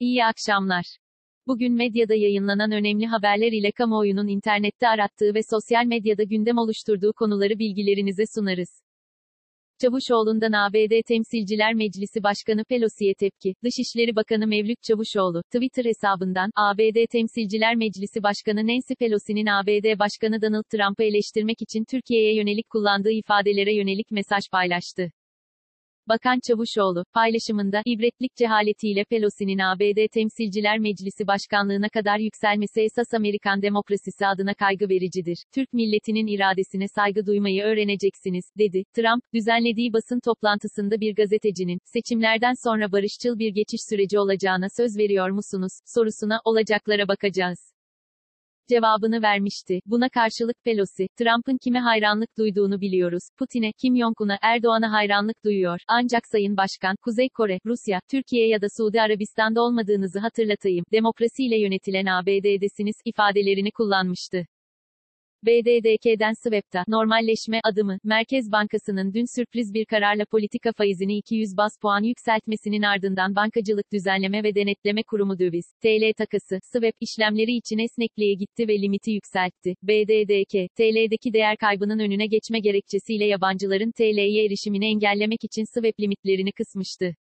İyi akşamlar. Bugün medyada yayınlanan önemli haberler ile kamuoyunun internette arattığı ve sosyal medyada gündem oluşturduğu konuları bilgilerinize sunarız. Çavuşoğlu'ndan ABD Temsilciler Meclisi Başkanı Pelosi'ye tepki, Dışişleri Bakanı Mevlüt Çavuşoğlu, Twitter hesabından, ABD Temsilciler Meclisi Başkanı Nancy Pelosi'nin ABD Başkanı Donald Trump'ı eleştirmek için Türkiye'ye yönelik kullandığı ifadelere yönelik mesaj paylaştı. Bakan Çavuşoğlu, paylaşımında, ibretlik cehaletiyle Pelosi'nin ABD Temsilciler Meclisi Başkanlığına kadar yükselmesi esas Amerikan demokrasisi adına kaygı vericidir. Türk milletinin iradesine saygı duymayı öğreneceksiniz, dedi. Trump, düzenlediği basın toplantısında bir gazetecinin, seçimlerden sonra barışçıl bir geçiş süreci olacağına söz veriyor musunuz, sorusuna, olacaklara bakacağız cevabını vermişti. Buna karşılık Pelosi, Trump'ın kime hayranlık duyduğunu biliyoruz. Putin'e, Kim Jong-un'a, Erdoğan'a hayranlık duyuyor. Ancak Sayın Başkan, Kuzey Kore, Rusya, Türkiye ya da Suudi Arabistan'da olmadığınızı hatırlatayım. Demokrasiyle yönetilen ABD'desiniz ifadelerini kullanmıştı. BDDK'den SWAP'ta normalleşme adımı, Merkez Bankası'nın dün sürpriz bir kararla politika faizini 200 baz puan yükseltmesinin ardından Bankacılık Düzenleme ve Denetleme Kurumu döviz, TL takası, SWAP işlemleri için esnekliğe gitti ve limiti yükseltti. BDDK, TL'deki değer kaybının önüne geçme gerekçesiyle yabancıların TL'ye erişimini engellemek için SWAP limitlerini kısmıştı.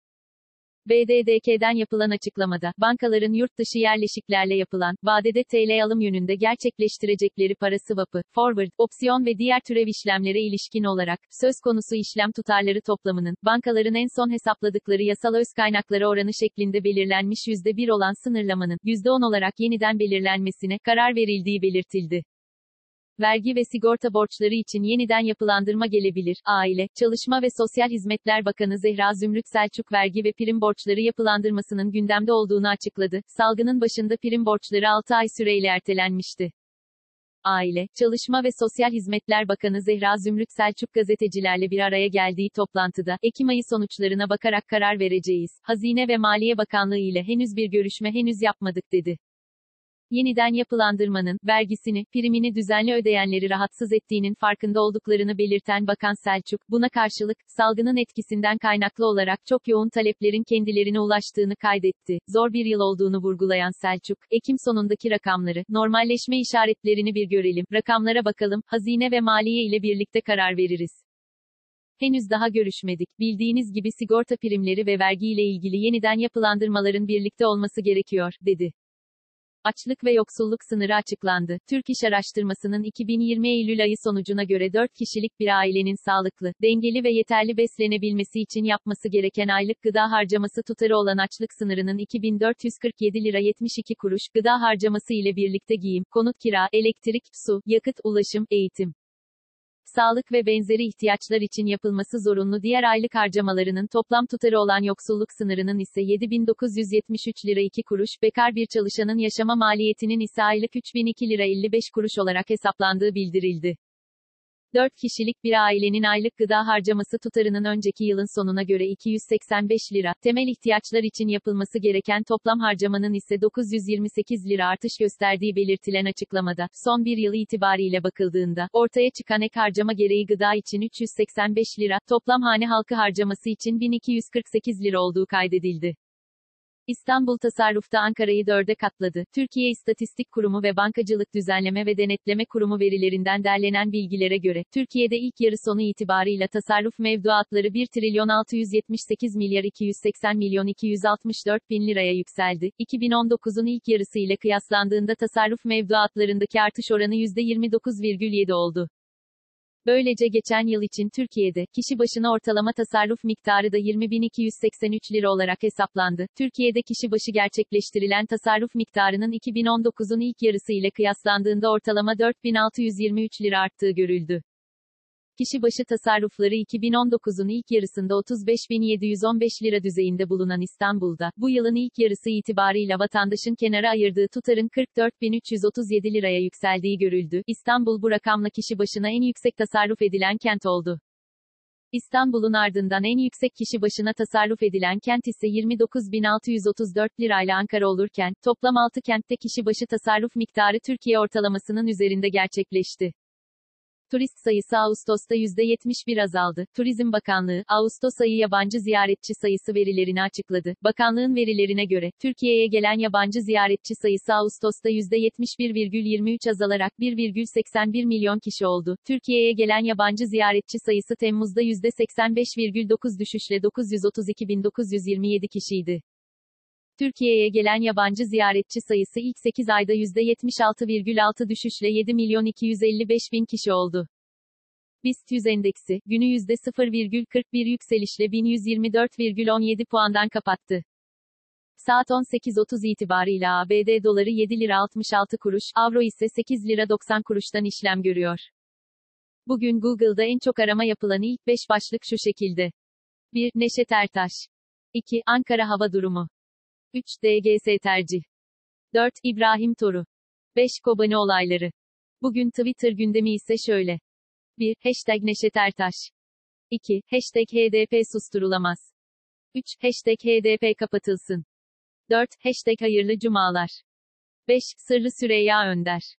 BDDK'den yapılan açıklamada, bankaların yurt dışı yerleşiklerle yapılan, vadede TL alım yönünde gerçekleştirecekleri para swap'ı, forward, opsiyon ve diğer türev işlemlere ilişkin olarak, söz konusu işlem tutarları toplamının, bankaların en son hesapladıkları yasal öz kaynakları oranı şeklinde belirlenmiş %1 olan sınırlamanın, %10 olarak yeniden belirlenmesine, karar verildiği belirtildi. Vergi ve sigorta borçları için yeniden yapılandırma gelebilir. Aile, Çalışma ve Sosyal Hizmetler Bakanı Zehra Zümrüt Selçuk vergi ve prim borçları yapılandırmasının gündemde olduğunu açıkladı. Salgının başında prim borçları 6 ay süreyle ertelenmişti. Aile, Çalışma ve Sosyal Hizmetler Bakanı Zehra Zümrüt Selçuk gazetecilerle bir araya geldiği toplantıda, Ekim ayı sonuçlarına bakarak karar vereceğiz. Hazine ve Maliye Bakanlığı ile henüz bir görüşme yapmadık dedi. Yeniden yapılandırmanın, vergisini, primini düzenli ödeyenleri rahatsız ettiğinin farkında olduklarını belirten Bakan Selçuk, buna karşılık, salgının etkisinden kaynaklı olarak çok yoğun taleplerin kendilerine ulaştığını kaydetti. Zor bir yıl olduğunu vurgulayan Selçuk, Ekim sonundaki rakamları, normalleşme işaretlerini bir görelim, rakamlara bakalım, Hazine ve Maliye ile birlikte karar veririz. Henüz daha görüşmedik. Bildiğiniz gibi sigorta primleri ve vergi ile ilgili yeniden yapılandırmaların birlikte olması gerekiyor, dedi. Açlık ve yoksulluk sınırı açıklandı. Türk İş araştırmasının 2020 Eylül ayı sonucuna göre 4 kişilik bir ailenin sağlıklı, dengeli ve yeterli beslenebilmesi için yapması gereken aylık gıda harcaması tutarı olan açlık sınırının 2447 lira 72 kuruş, gıda harcaması ile birlikte giyim, konut kira, elektrik, su, yakıt, ulaşım, eğitim, sağlık ve benzeri ihtiyaçlar için yapılması zorunlu diğer aylık harcamalarının toplam tutarı olan yoksulluk sınırının ise 7.973 lira 2 kuruş, bekar bir çalışanın yaşama maliyetinin ise aylık 3.002 lira 55 kuruş olarak hesaplandığı bildirildi. 4 kişilik bir ailenin aylık gıda harcaması tutarının önceki yılın sonuna göre 285 lira, temel ihtiyaçlar için yapılması gereken toplam harcamanın ise 928 lira artış gösterdiği belirtilen açıklamada, son bir yıl itibariyle bakıldığında, ortaya çıkan ek harcama gereği gıda için 385 lira, toplam hane halkı harcaması için 1248 lira olduğu kaydedildi. İstanbul tasarrufta Ankara'yı 4'e katladı. Türkiye İstatistik Kurumu ve Bankacılık Düzenleme ve Denetleme Kurumu verilerinden derlenen bilgilere göre, Türkiye'de ilk yarı sonu itibarıyla tasarruf mevduatları 1.678.280.264.000 liraya yükseldi. 2019'un ilk yarısı ile kıyaslandığında tasarruf mevduatlarındaki artış oranı %29,7 oldu. Böylece geçen yıl için Türkiye'de, kişi başına ortalama tasarruf miktarı da 20.283 lira olarak hesaplandı. Türkiye'de kişi başı gerçekleştirilen tasarruf miktarının 2019'un ilk yarısı ile kıyaslandığında ortalama 4.623 lira arttığı görüldü. Kişi başı tasarrufları 2019'un ilk yarısında 35.715 lira düzeyinde bulunan İstanbul'da, bu yılın ilk yarısı itibarıyla vatandaşın kenara ayırdığı tutarın 44.337 liraya yükseldiği görüldü. İstanbul bu rakamla kişi başına en yüksek tasarruf edilen kent oldu. İstanbul'un ardından en yüksek kişi başına tasarruf edilen kent ise 29.634 lirayla Ankara olurken, toplam 6 kentte kişi başı tasarruf miktarı Türkiye ortalamasının üzerinde gerçekleşti. Turist sayısı Ağustos'ta %71 azaldı. Turizm Bakanlığı, Ağustos ayı yabancı ziyaretçi sayısı verilerini açıkladı. Bakanlığın verilerine göre, Türkiye'ye gelen yabancı ziyaretçi sayısı Ağustos'ta %71,23 azalarak 1,81 milyon kişi oldu. Türkiye'ye gelen yabancı ziyaretçi sayısı Temmuz'da %85,9 düşüşle 932.927 kişiydi. Türkiye'ye gelen yabancı ziyaretçi sayısı ilk 8 ayda %76,6 düşüşle 7.255.000 kişi oldu. BIST 100 endeksi, günü %0,41 yükselişle 1124,17 puandan kapattı. Saat 18.30 itibarıyla ABD doları 7 lira 66 kuruş, avro ise 8 lira 90 kuruştan işlem görüyor. Bugün Google'da en çok arama yapılan ilk 5 başlık şu şekilde. 1. Neşet Ertaş. 2. Ankara hava durumu. 3. DGS tercih. 4. İbrahim Toru. 5. Kobani olayları. Bugün Twitter gündemi ise şöyle. 1. Hashtag Neşet Ertaş. 2. Hashtag HDP susturulamaz. 3. Hashtag HDP kapatılsın. 4. Hashtag hayırlı cumalar. 5. Sırrı Süreyya Önder.